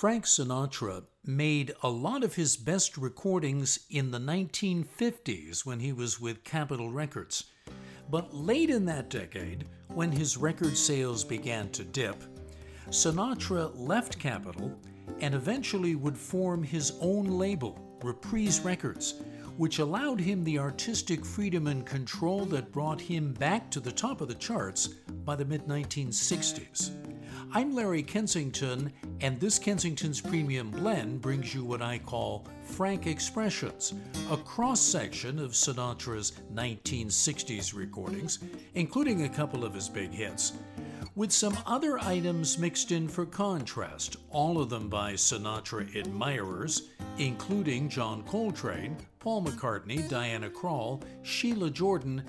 Frank Sinatra made a lot of his best recordings in the 1950s when he was with Capitol Records. But late in that decade, when his record sales began to dip, Sinatra left Capitol and eventually would form his own label, Reprise Records, which allowed him the artistic freedom and control that brought him back to the top of the charts by the mid-1960s. I'm Larry Kensington, and this Kensington's Premium Blend brings you what I call Frank Expressions, a cross-section of Sinatra's 1960s recordings, including a couple of his big hits, with some other items mixed in for contrast, all of them by Sinatra admirers, including John Coltrane, Paul McCartney, Diana Krall, Sheila Jordan,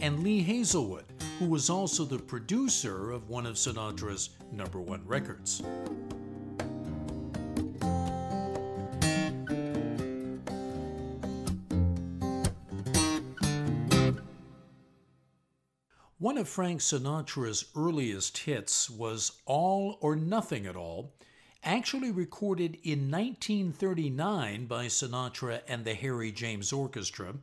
and Lee Hazlewood, who was also the producer of one of Sinatra's #1 records. One of Frank Sinatra's earliest hits was All or Nothing at All, actually recorded in 1939 by Sinatra and the Harry James Orchestra,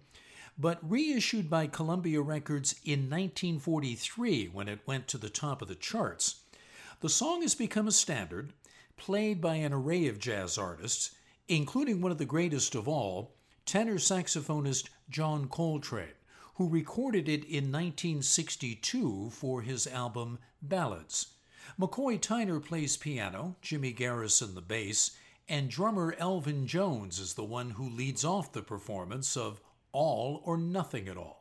but reissued by Columbia Records in 1943 when it went to the top of the charts. The song has become a standard, played by an array of jazz artists, including one of the greatest of all, tenor saxophonist John Coltrane, who recorded it in 1962 for his album Ballads. McCoy Tyner plays piano, Jimmy Garrison the bass, and drummer Elvin Jones is the one who leads off the performance of All or Nothing at All.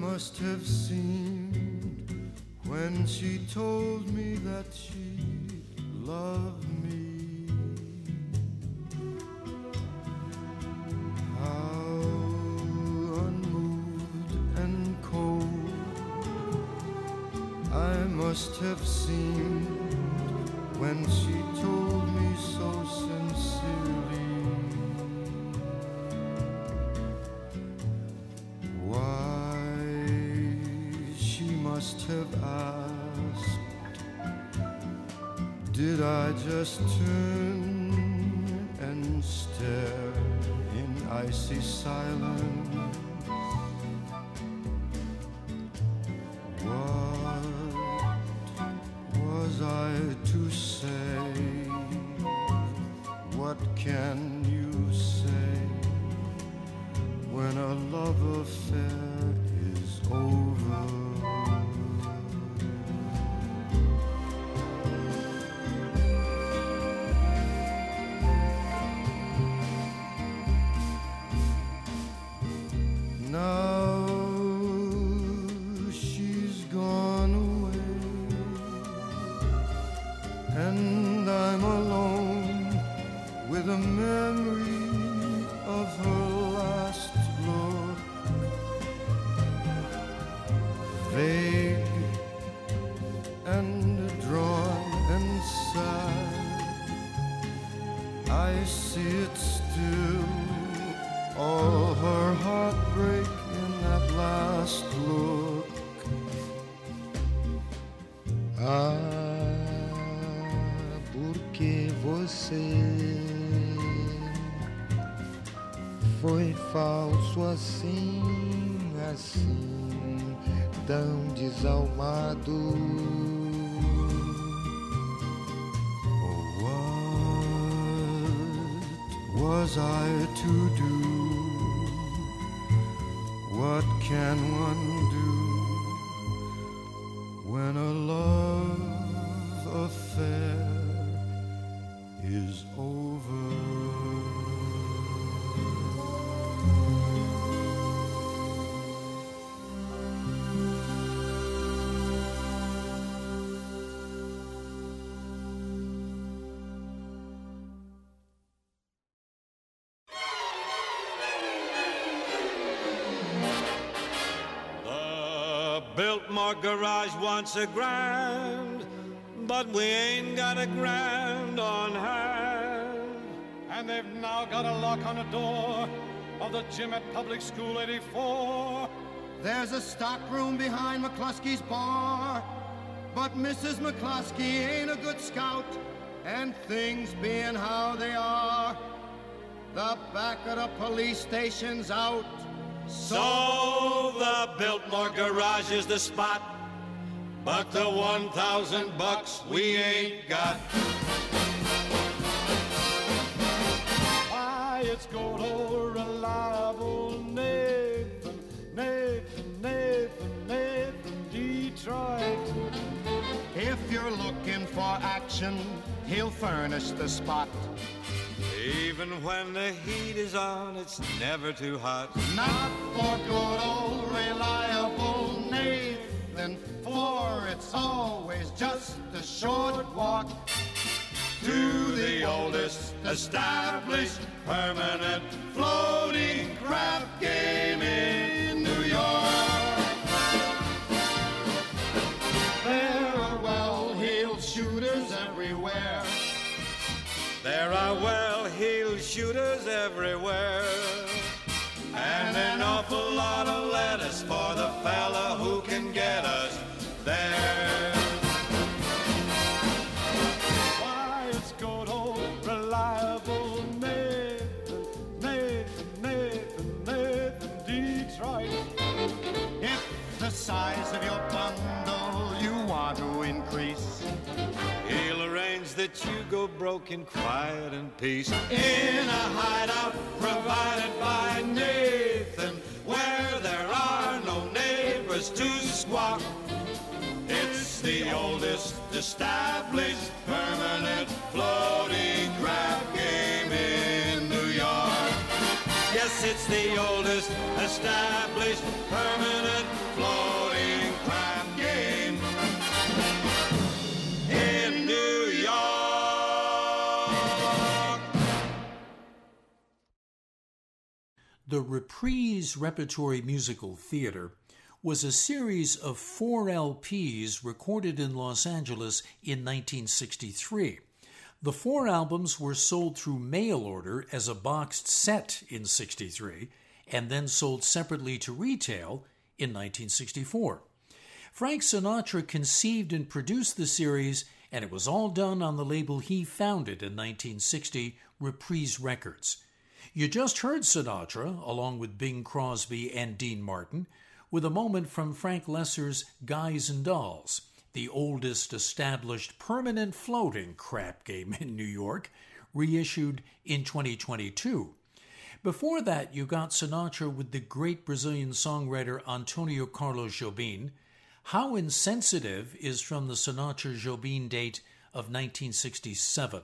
must have seen when she told me that she loved me. How unmoved and cold I must have seemed when she told me so sincerely. Have asked, did I just turn and stare in icy silence? What was I to say? What can you say when a love affair is over? Biltmore Garage wants a grand, but we ain't got a grand on hand. And they've now got a lock on the door of the gym at Public School 84. There's a stock room behind McCluskey's bar, but Mrs. McCluskey ain't a good scout, and things being how they are, the back of the police station's out. So the Biltmore Garage is the spot, but the $1,000 we ain't got. Why, it's good old reliable Nathan, Nathan, Nathan, Nathan, Detroit. If you're looking for action, he'll furnish the spot. Even when the heat is on, it's never too hot. Not for good old reliable Nathan, for it's always just a short walk to the oldest established permanent floating crap game in New York. There are well-heeled shooters everywhere. There are well-heeled shooters everywhere, and an awful lot of lettuce for the fella who can get us there. Why, it's good old reliable Nathan, Nathan, Nathan, Nathan, Detroit. If the size of your bundle you want to increase, that you go broke in quiet and peace in a hideout provided by Nathan, where there are no neighbors to squawk. It's the oldest established permanent floating crap game in New York. Yes, it's the oldest established permanent The Reprise Repertory Musical Theater was a series of 4 LPs recorded in Los Angeles in 1963. The 4 albums were sold through mail order as a boxed set in 1963 and then sold separately to retail in 1964. Frank Sinatra conceived and produced the series, and it was all done on the label he founded in 1960, Reprise Records. You just heard Sinatra, along with Bing Crosby and Dean Martin, with a moment from Frank Lesser's Guys and Dolls, the oldest established permanent floating crap game in New York, reissued in 2022. Before that, you got Sinatra with the great Brazilian songwriter Antonio Carlos Jobim. How Insensitive is from the Sinatra-Jobim date of 1967.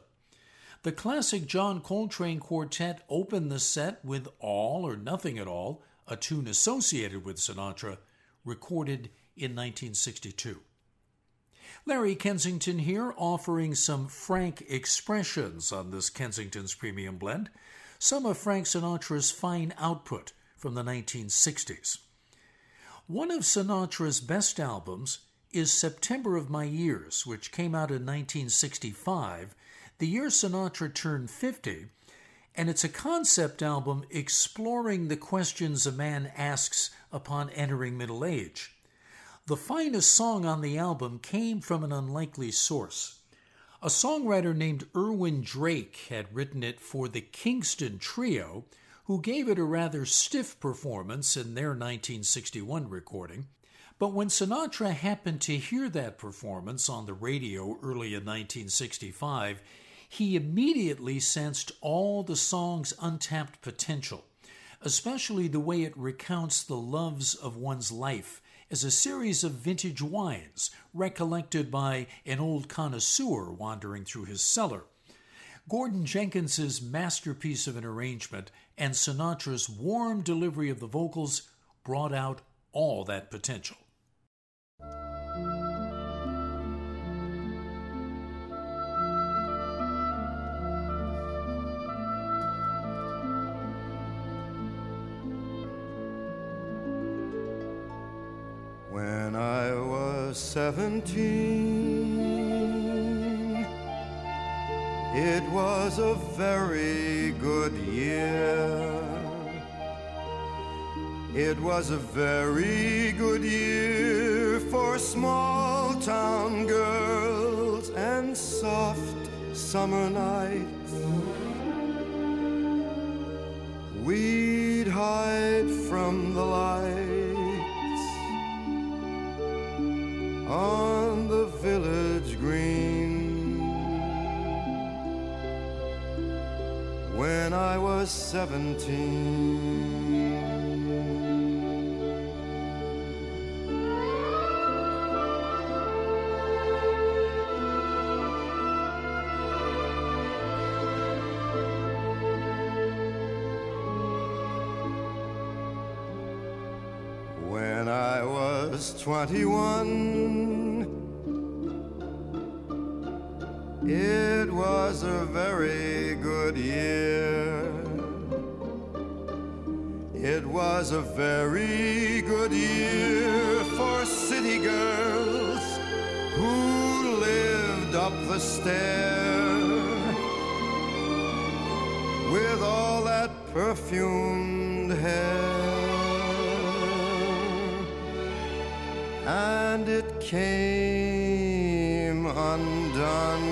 The classic John Coltrane Quartet opened the set with All or Nothing at All, a tune associated with Sinatra, recorded in 1962. Larry Kensington here, offering some Frank Expressions on this Kensington's Premium Blend, some of Frank Sinatra's fine output from the 1960s. One of Sinatra's best albums is September of My Years, which came out in 1965, the year Sinatra turned 50, and it's a concept album exploring the questions a man asks upon entering middle age. The finest song on the album came from an unlikely source. A songwriter named Irwin Drake had written it for the Kingston Trio, who gave it a rather stiff performance in their 1961 recording. But when Sinatra happened to hear that performance on the radio early in 1965, he immediately sensed all the song's untapped potential, especially the way it recounts the loves of one's life as a series of vintage wines recollected by an old connoisseur wandering through his cellar. Gordon Jenkins's masterpiece of an arrangement and Sinatra's warm delivery of the vocals brought out all that potential. When I was 17, it was a very good year. It was a very good year for small town girls and soft summer nights. We'd hide from the lights on the village green. When I was 17, when I was 21, it was a very good year. It was a very good year for city girls who lived up the stair with all that perfumed hair. And it came undone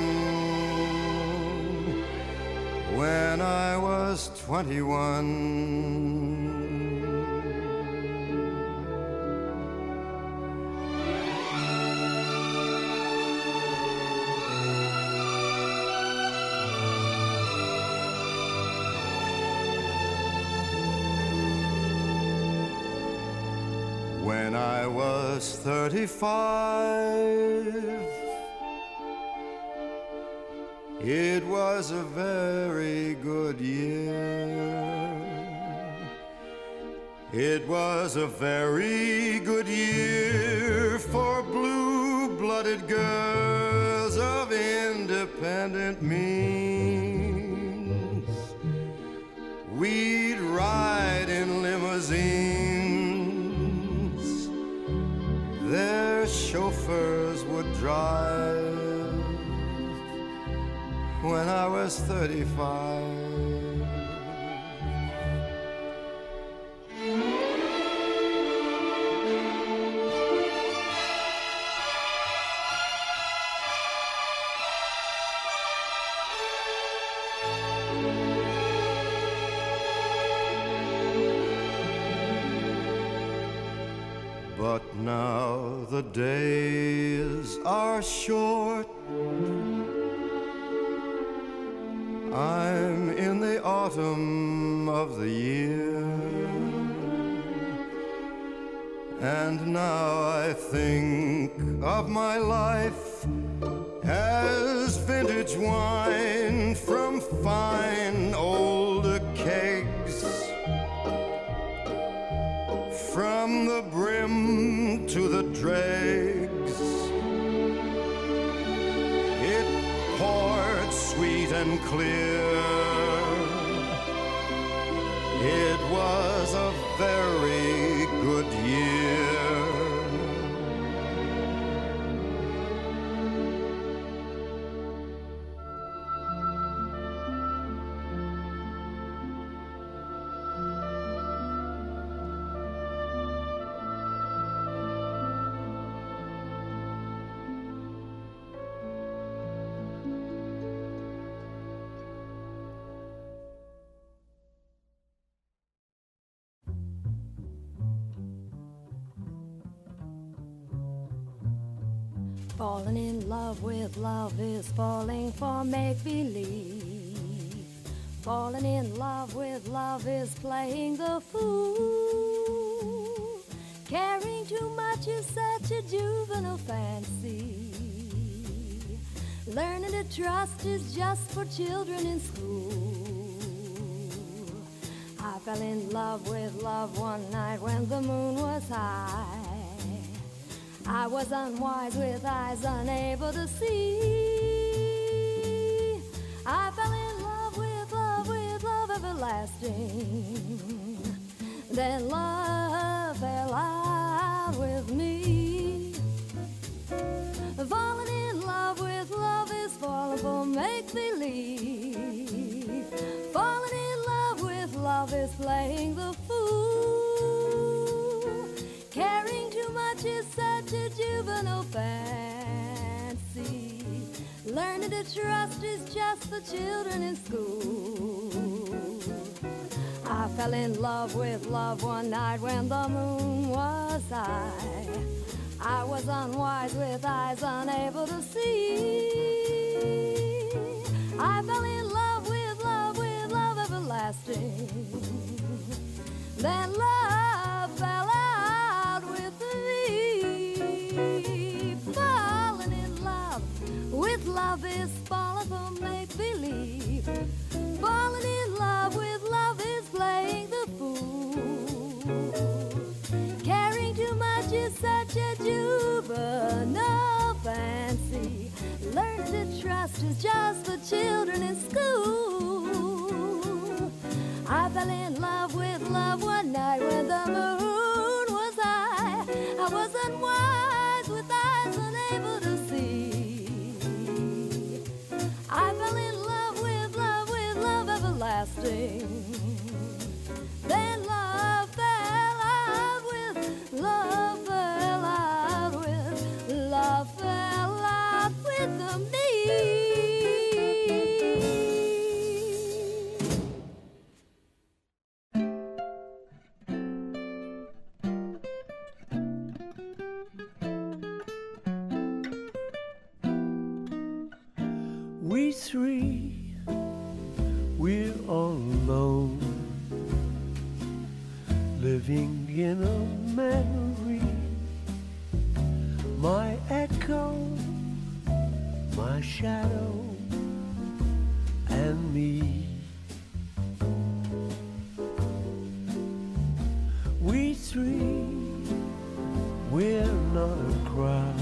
when I was 21. When I was 35, it was a very good year. It was a very good year for blue-blooded girls of independent means. We'd ride in limousines their chauffeurs would drive when I was 35. But now the days are short. I'm in the autumn of the year, and now I think of my life as vintage wine from fine older kegs, from the brim to the dregs. It poured sweet and clear. It was a very good year. Falling in love with love is falling for make-believe. Falling in love with love is playing the fool. Caring too much is such a juvenile fancy. Learning to trust is just for children in school. I fell in love with love one night when the moon was high. I was unwise with eyes unable to see. I fell in love with love, with love everlasting. Then love fell out with me. Falling in love is falling for make-believe. Falling in love is playing the fool. Caring too much is such a juvenile fancy. Learning to trust is just for children in school. I fell in love with love one night when the moon was high. I was unwise with eyes unable to see. I fell in love with love, with love everlasting. Then love fell out with me. Falling in love with love is falling for make-believe. Falling in love with love is playing the fool. Caring too much is such a juvenile fancy. Learn to trust is just for children in school. I fell in love with love one night when the moon was high. I was unwise with eyes unable to see. I fell in love with love, with love everlasting. Then love fell out with love, fell out with love, fell out with me. We three, we're all alone, living in a memory. My echo, my shadow, and me. We three, we're not a crowd.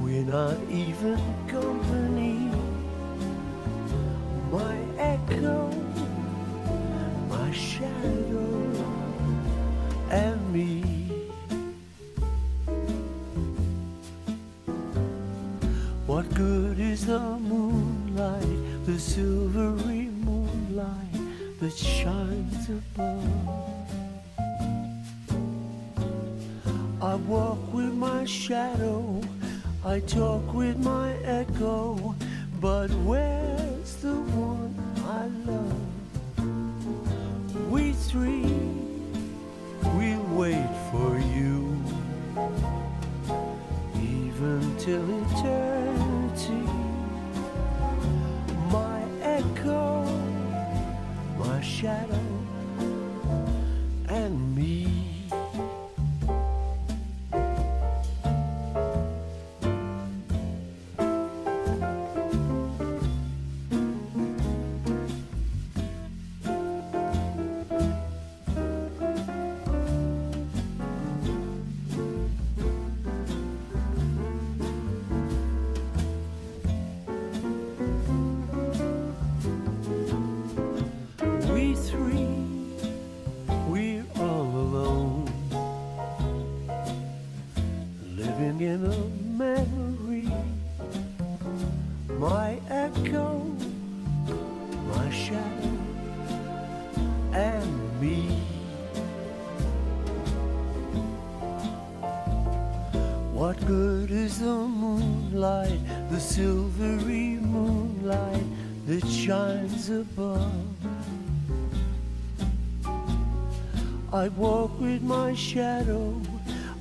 We're not even company. My echo, my shadow. I walk with my shadow, I talk with my echo, but where's the one I love? We three, we'll wait for you, even till eternity. My echo, my shadow, and me. Silvery moonlight that shines above. I walk with my shadow,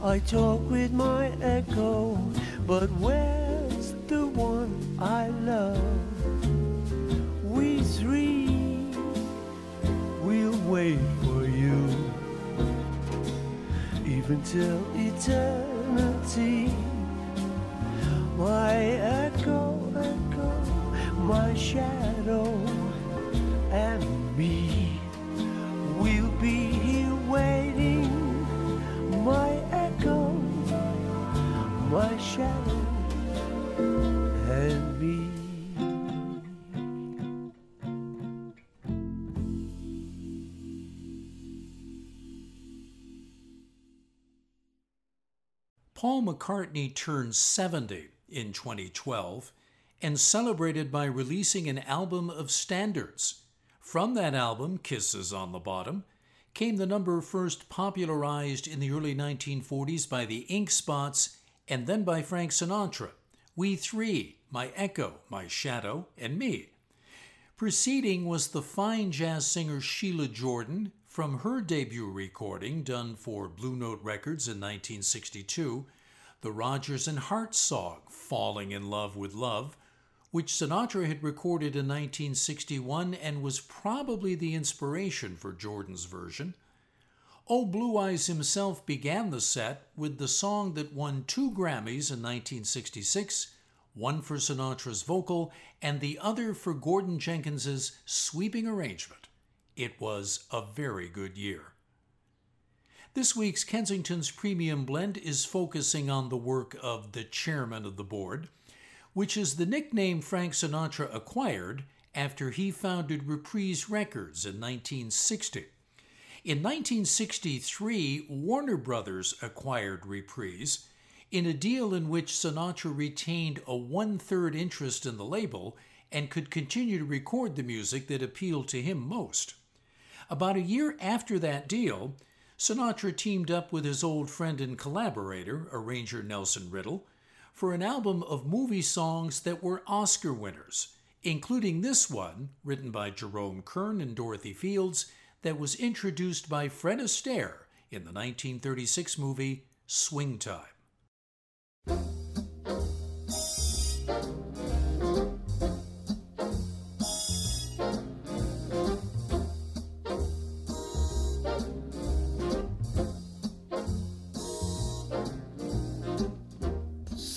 I talk with my echo, but where's the one I love? We three, we'll wait for you, even till eternity. My echo, echo, my shadow, and me, we'll be here waiting. My echo, my shadow, and me. Paul McCartney turned 70. In 2012, and celebrated by releasing an album of standards. From that album, Kisses on the Bottom, came the number first popularized in the early 1940s by the Ink Spots and then by Frank Sinatra, We Three, My Echo, My Shadow, and Me. Preceding was the fine jazz singer Sheila Jordan from her debut recording done for Blue Note Records in 1962, the Rodgers and Hart song, Falling in Love with Love, which Sinatra had recorded in 1961 and was probably the inspiration for Jordan's version. Old Blue Eyes himself began the set with the song that won 2 Grammys in 1966, one for Sinatra's vocal and the other for Gordon Jenkins's sweeping arrangement. It was a very good year. This week's Kensington's Premium Blend is focusing on the work of the chairman of the board, which is the nickname Frank Sinatra acquired after he founded Reprise Records in 1960. In 1963, Warner Brothers acquired Reprise in a deal in which Sinatra retained a 1/3 interest in the label and could continue to record the music that appealed to him most. About a year after that deal, Sinatra teamed up with his old friend and collaborator, arranger Nelson Riddle, for an album of movie songs that were Oscar winners, including this one, written by Jerome Kern and Dorothy Fields, that was introduced by Fred Astaire in the 1936 movie Swing Time.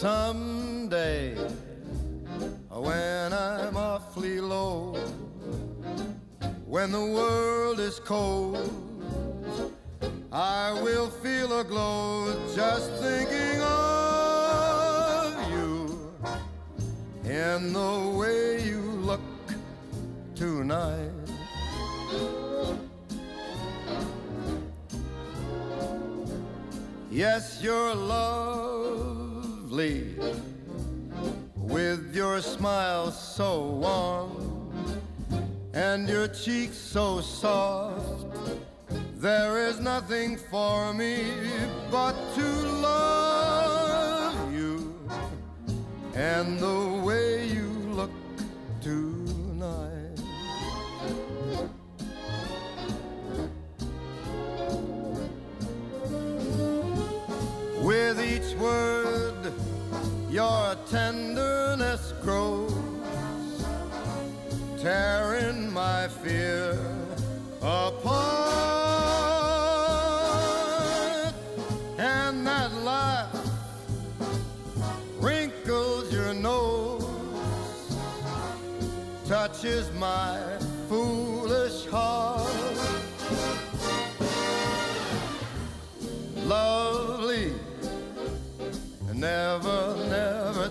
Someday, when I'm awfully low, when the world is cold, I will feel aglow just thinking of you and the way you look tonight. Yes, your love with your smile so warm and your cheeks so soft There is nothing for me but to love you, and the way you look tonight. With each word, your tenderness grows, tearing my fear apart. Touches my foolish heart. Lovely, never, never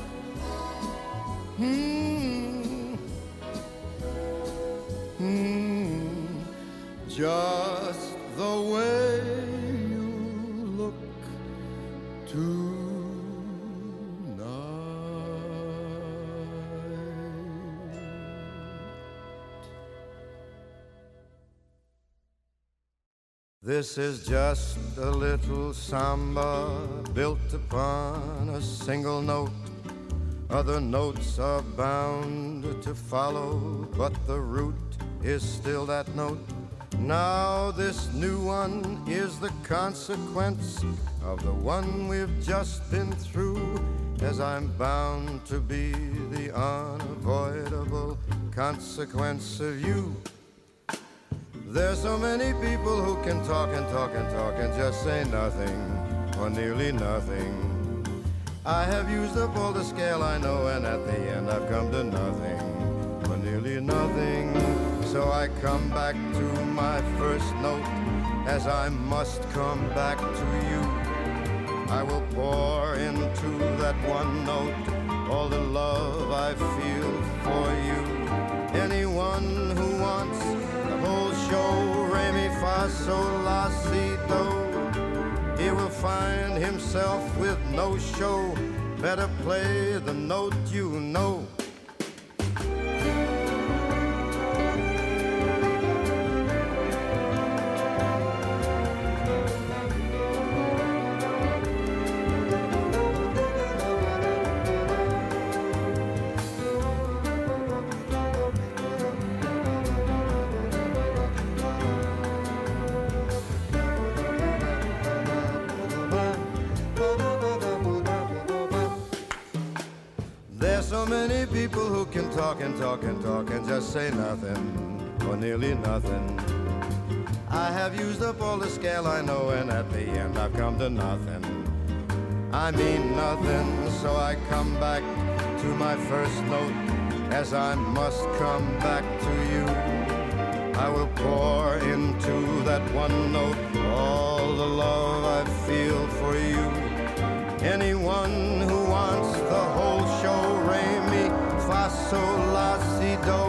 Just the way you look tonight. This is just a little samba built upon a single note. Other notes are bound to follow, but the root is still that note. Now this new one is the consequence of the one we've just been through, as I'm bound to be the unavoidable consequence of you. There's so many people who can talk and talk and talk and just say nothing, or nearly nothing. I have used up all the scale I know, and at the end I've come to nothing, or nearly nothing. So I come back to my first note, as I must come back to you. I will pour into that one note all the love I feel for you. Anyone who wants the whole show, re, mi, fa, sol, la, si, do, he will find himself with no show. Better play the note you know. And talk and talk and just say nothing, or nearly nothing. I have used up all the scale I know, and at the end I've come to nothing. I mean nothing, so I come back to my first note, as I must come back to you. I will pour into that one note all the love I feel for you. Anyone who wants the whole show, re, mi, fa, sol, la, si, do,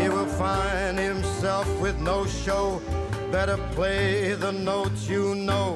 he will find himself with no show. Better play the notes you know.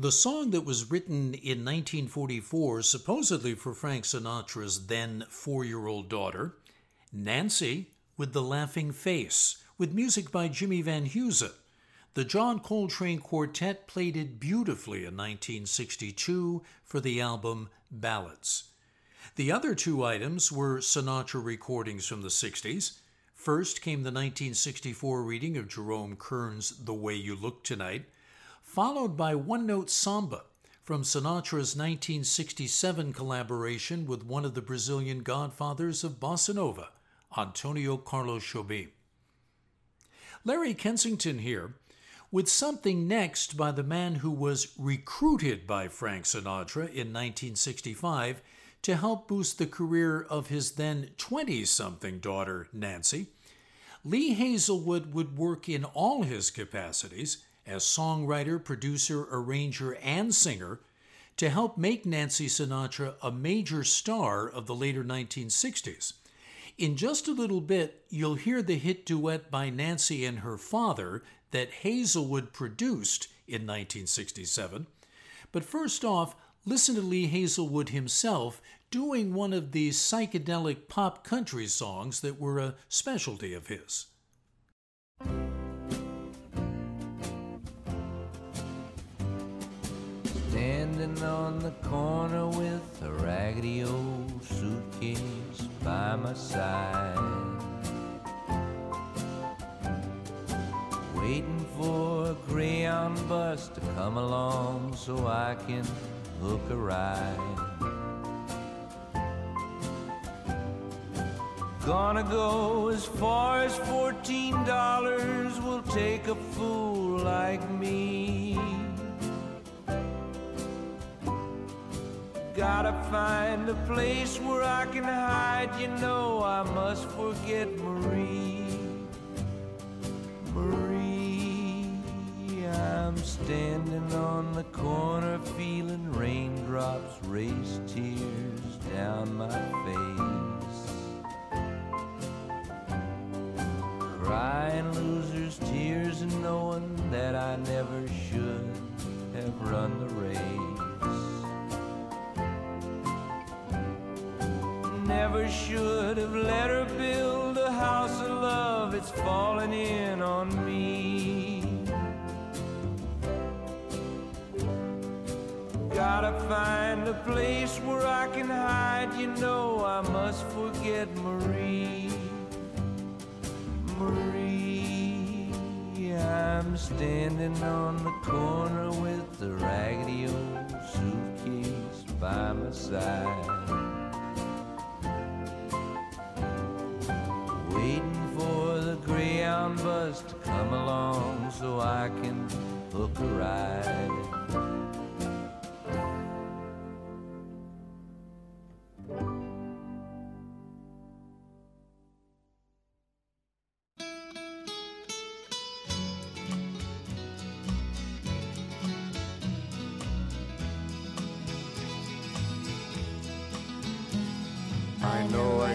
The song that was written in 1944 supposedly for Frank Sinatra's then 4-year-old daughter, Nancy with the Laughing Face, with music by Jimmy Van Heusen. The John Coltrane Quartet played it beautifully in 1962 for the album Ballads. The other two items were Sinatra recordings from the 60s. First came the 1964 reading of Jerome Kern's The Way You Look Tonight, followed by One Note Samba from Sinatra's 1967 collaboration with one of the Brazilian godfathers of bossa nova, Antonio Carlos Jobim. Larry Kensington here, with something next by the man who was recruited by Frank Sinatra in 1965 to help boost the career of his then 20-something daughter, Nancy. Lee Hazlewood would work in all his capacities as songwriter, producer, arranger, and singer to help make Nancy Sinatra a major star of the later 1960s. In just a little bit, you'll hear the hit duet by Nancy and her father that Hazlewood produced in 1967. But first off, listen to Lee Hazlewood himself doing one of these psychedelic pop country songs that were a specialty of his. Standing on the corner with a raggedy old suitcase by my side, waiting for a Greyhound bus to come along so I can hook a ride. Gonna go as far as $14 will take a fool like me. Gotta find a place where I can hide, you know I must forget Marie. Marie, I'm standing on the corner feeling raindrops race tears down my face. Crying losers' tears and knowing that I never should have run the race. Never should have let her build a house of love. It's falling in on me. Gotta find a place where I can hide, you know I must forget Marie. Marie, I'm standing on the corner with the raggedy old suitcase by my side. Waiting for the Greyhound bus to come along so I can book a ride. I know I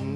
And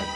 I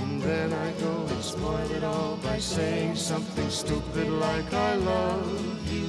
And then I go and spoil it all by saying something stupid like I love you.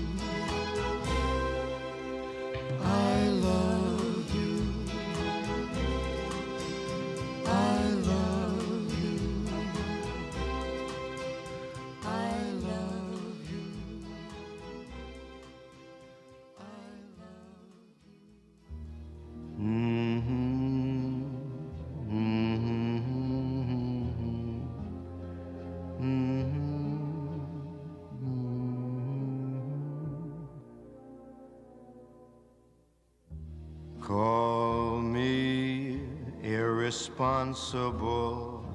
I love you. I love you. I love you. Responsible,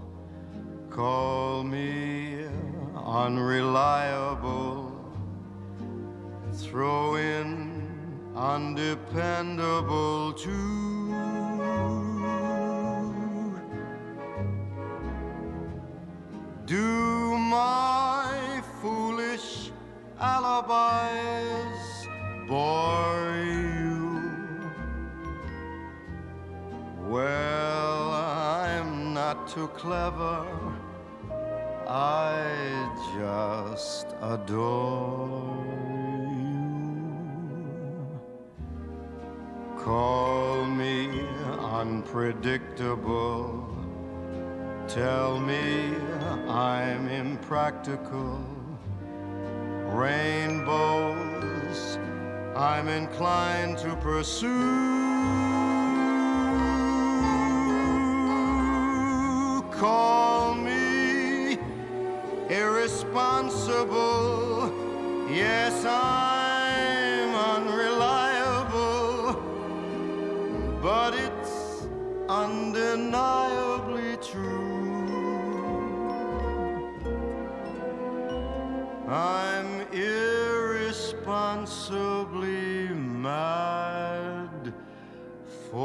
call me unreliable, throw in undependable too. Do my foolish alibis bore you? Well, not too clever, I just adore you. Call me unpredictable, tell me I'm impractical, rainbows I'm inclined to pursue. Call me irresponsible, yes, I'm unreliable, but it's undeniably true. I'm irresponsibly mad for you.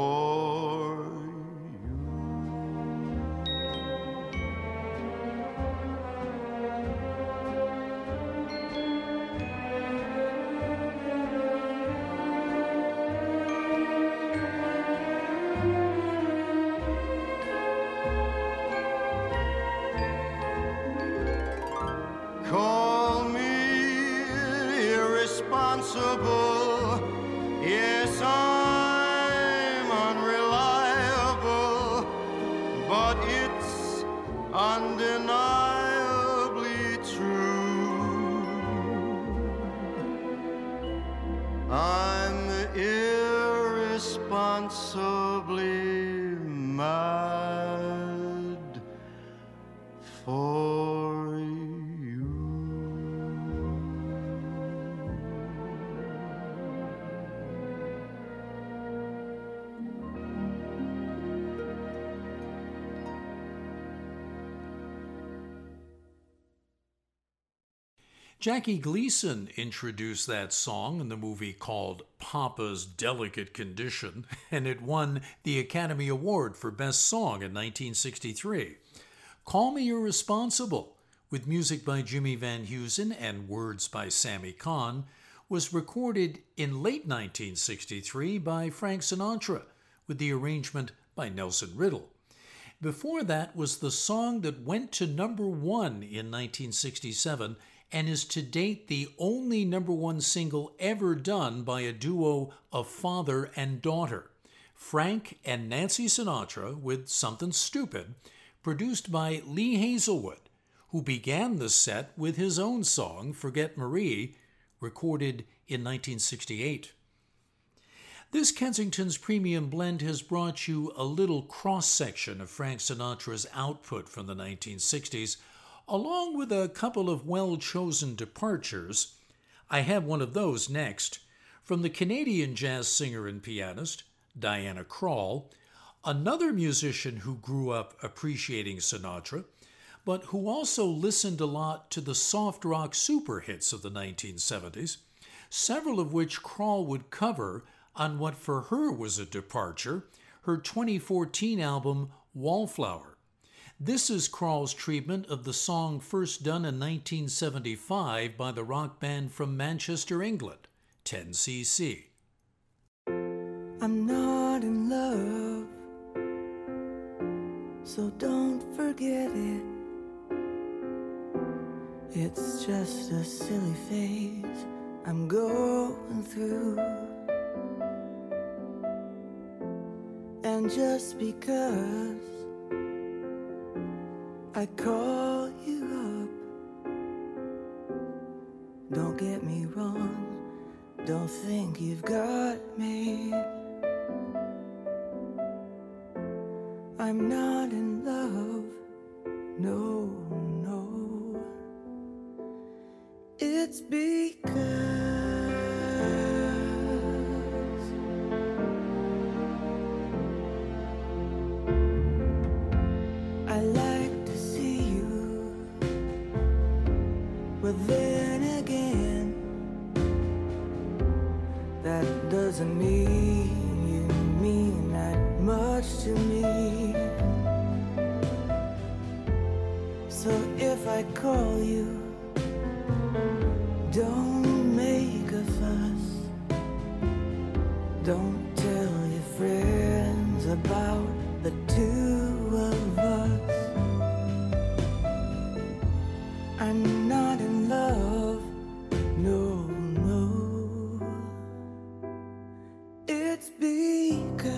Call me irresponsible, yes, I'm unreliable, but it's undeniably true. I'm irresponsibly mad for you. Jackie Gleason introduced that song in the movie called Papa's Delicate Condition, and it won the Academy Award for Best Song in 1963. Call Me Irresponsible, with music by Jimmy Van Heusen and words by Sammy Kahn, was recorded in late 1963 by Frank Sinatra, with the arrangement by Nelson Riddle. Before that was the song that went to number one in 1967 and is to date the only number one single ever done by a duo of father and daughter, Frank and Nancy Sinatra with Something Stupid, produced by Lee Hazlewood, who began the set with his own song, Forget Marie, recorded in 1968. This Kensington's Premium Blend has brought you a little cross-section of Frank Sinatra's output from the 1960s, along with a couple of well-chosen departures. I have one of those next, from the Canadian jazz singer and pianist, Diana Krall, another musician who grew up appreciating Sinatra, but who also listened a lot to the soft rock super hits of the 1970s, several of which Krall would cover on what for her was a departure, her 2014 album, Wallflower. This is Krall's treatment of the song first done in 1975 by the rock band from Manchester, England, 10CC. I'm not in love, so don't forget it. It's just a silly phase I'm going through. And just because I call you up, don't get me wrong, don't think you've got me. I'm not in love, no, no. It's because I like. But then again, that doesn't mean you mean that much to me. So if I call you, don't make a fuss. Don't tell your friends about the two of us. I'm not in love, no, no. It's because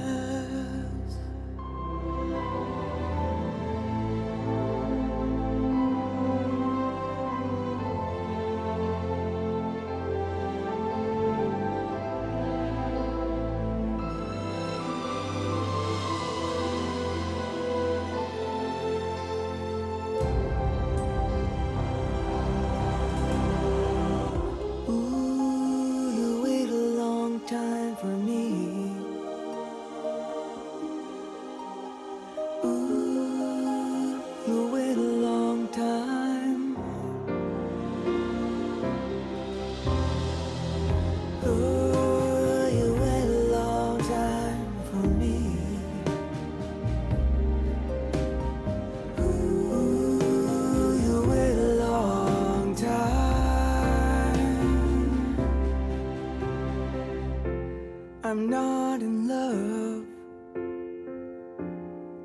I'm not in love,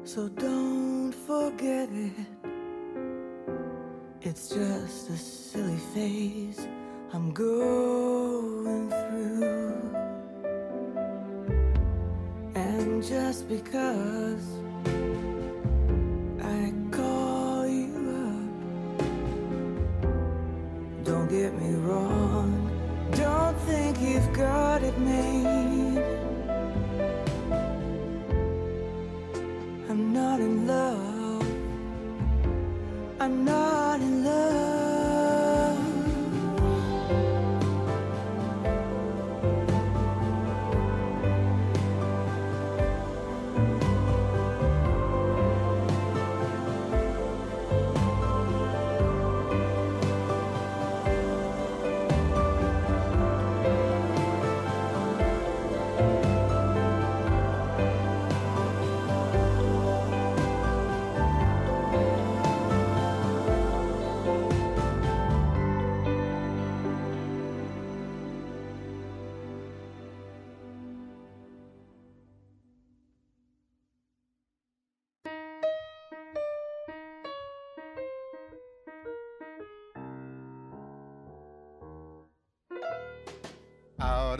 so don't forget it. It's just a silly phase I'm going through. And just because I call you up, don't get me wrong, don't think you've got it made. I'm not in love, I'm not in love. out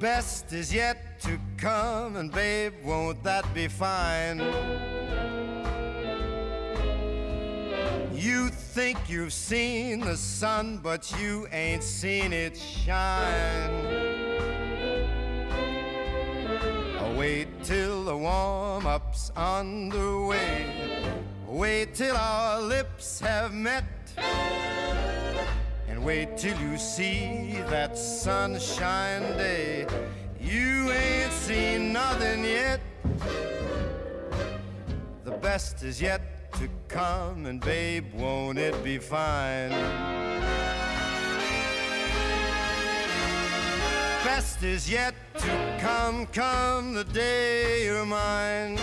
Best is yet to come, and babe, won't that be fine? You think you've seen the sun, but you ain't seen it shine. Wait till the warm-up's underway. Wait till our lips have met. Wait till you see that sunshine day. You ain't seen nothing yet. The best is yet to come, and babe, won't it be fine? Best is yet to come, come the day you're mine.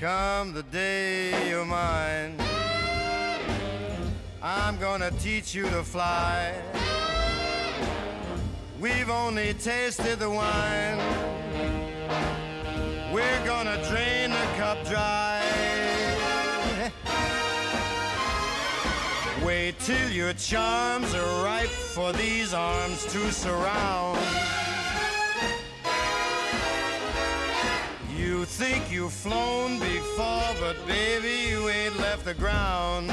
Come the day you're mine. I'm gonna teach you to fly. We've only tasted the wine. We're gonna drain the cup dry. Wait till your charms are ripe for these arms to surround. You think you've flown before, but baby, you ain't left the ground.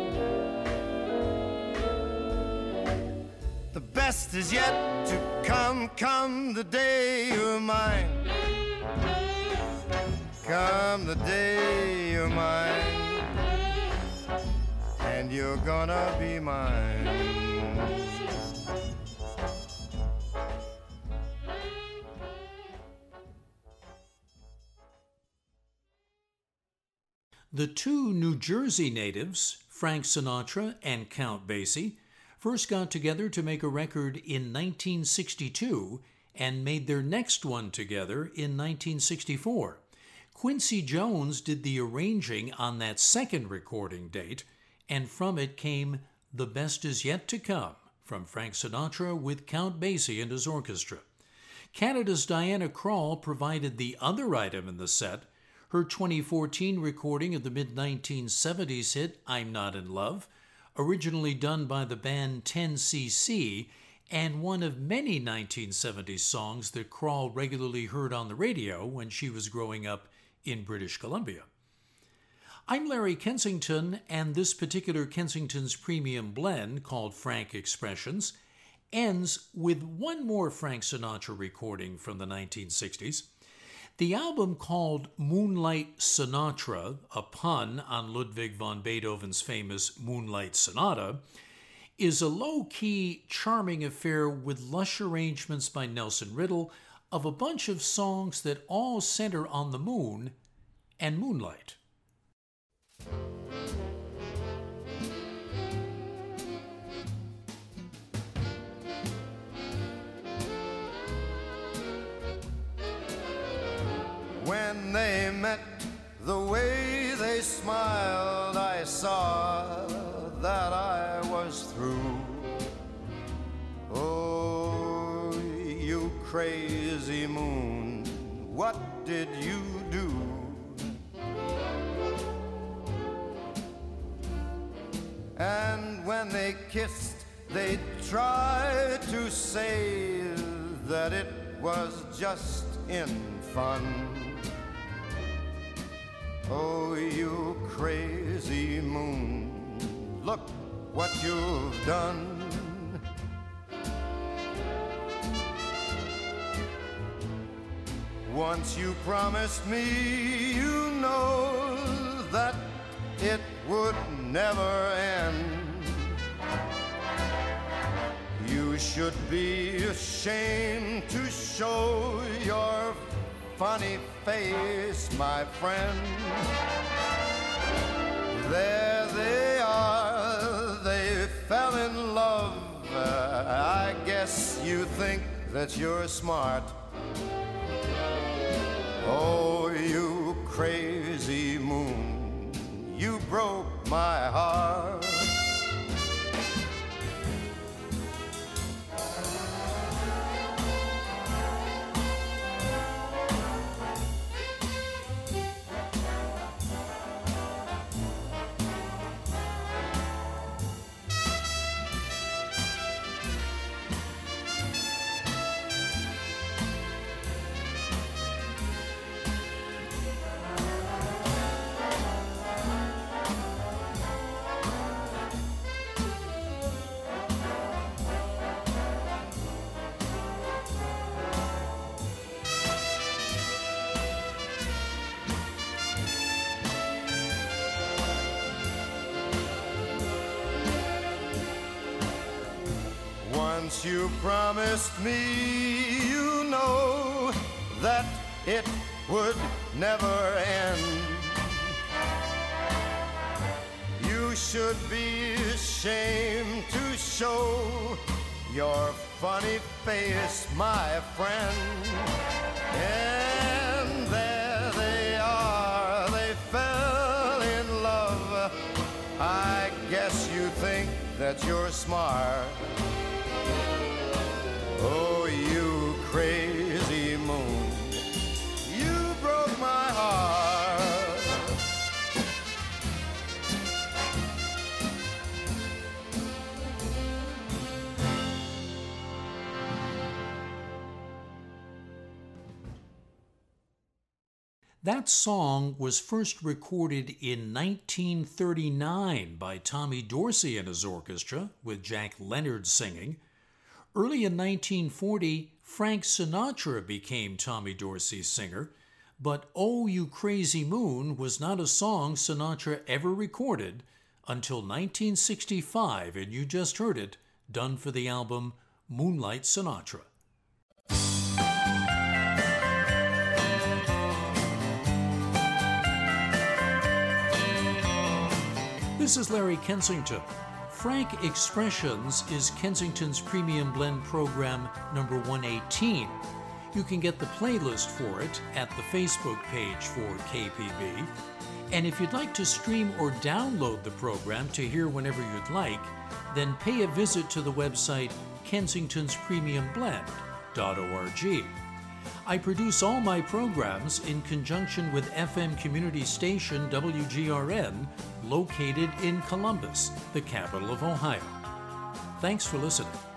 The best is yet to come, come the day you're mine. Come the day you're mine, and you're gonna be mine. The two New Jersey natives, Frank Sinatra and Count Basie, first got together to make a record in 1962 and made their next one together in 1964. Quincy Jones did the arranging on that second recording date, and from it came The Best Is Yet to Come from Frank Sinatra with Count Basie and his orchestra. Canada's Diana Krall provided the other item in the set, her 2014 recording of the mid-1970s hit I'm Not in Love, originally done by the band 10CC, and one of many 1970s songs that Krall regularly heard on the radio when she was growing up in British Columbia. I'm Larry Kensington, and this particular Kensington's Premium Blend, called Frank Expressions, ends with one more Frank Sinatra recording from the 1960s. The album, called Moonlight Sinatra, a pun on Ludwig van Beethoven's famous Moonlight Sonata, is a low-key, charming affair with lush arrangements by Nelson Riddle of a bunch of songs that all center on the moon and moonlight. When they met, the way they smiled, I saw that I was through. Oh, you crazy moon, what did you do? And when they kissed, they tried to say that it was just in fun. Oh, you crazy moon, look what you've done. Once you promised me, you know that it would never end. You should be ashamed to show your funny face, my friend. There they are, they fell in love. I guess you think that you're smart. Oh, you crazy moon, you broke my heart. Once you promised me, you know that it would never end. You should be ashamed to show your funny face, my friend. And there they are, they fell in love. I guess you think that you're smart. Oh, you crazy moon, you broke my heart. That song was first recorded in 1939 by Tommy Dorsey and his orchestra, with Jack Leonard singing. Early in 1940, Frank Sinatra became Tommy Dorsey's singer, but Oh, You Crazy Moon was not a song Sinatra ever recorded until 1965, and you just heard it, done for the album Moonlight Sinatra. This is Larry Kensington. Frank Expressions is Kensington's Premium Blend program number 118. You can get the playlist for it at the Facebook page for KPB. And if you'd like to stream or download the program to hear whenever you'd like, then pay a visit to the website kensingtonspremiumblend.org. I produce all my programs in conjunction with FM community station WGRN, located in Columbus, the capital of Ohio. Thanks for listening.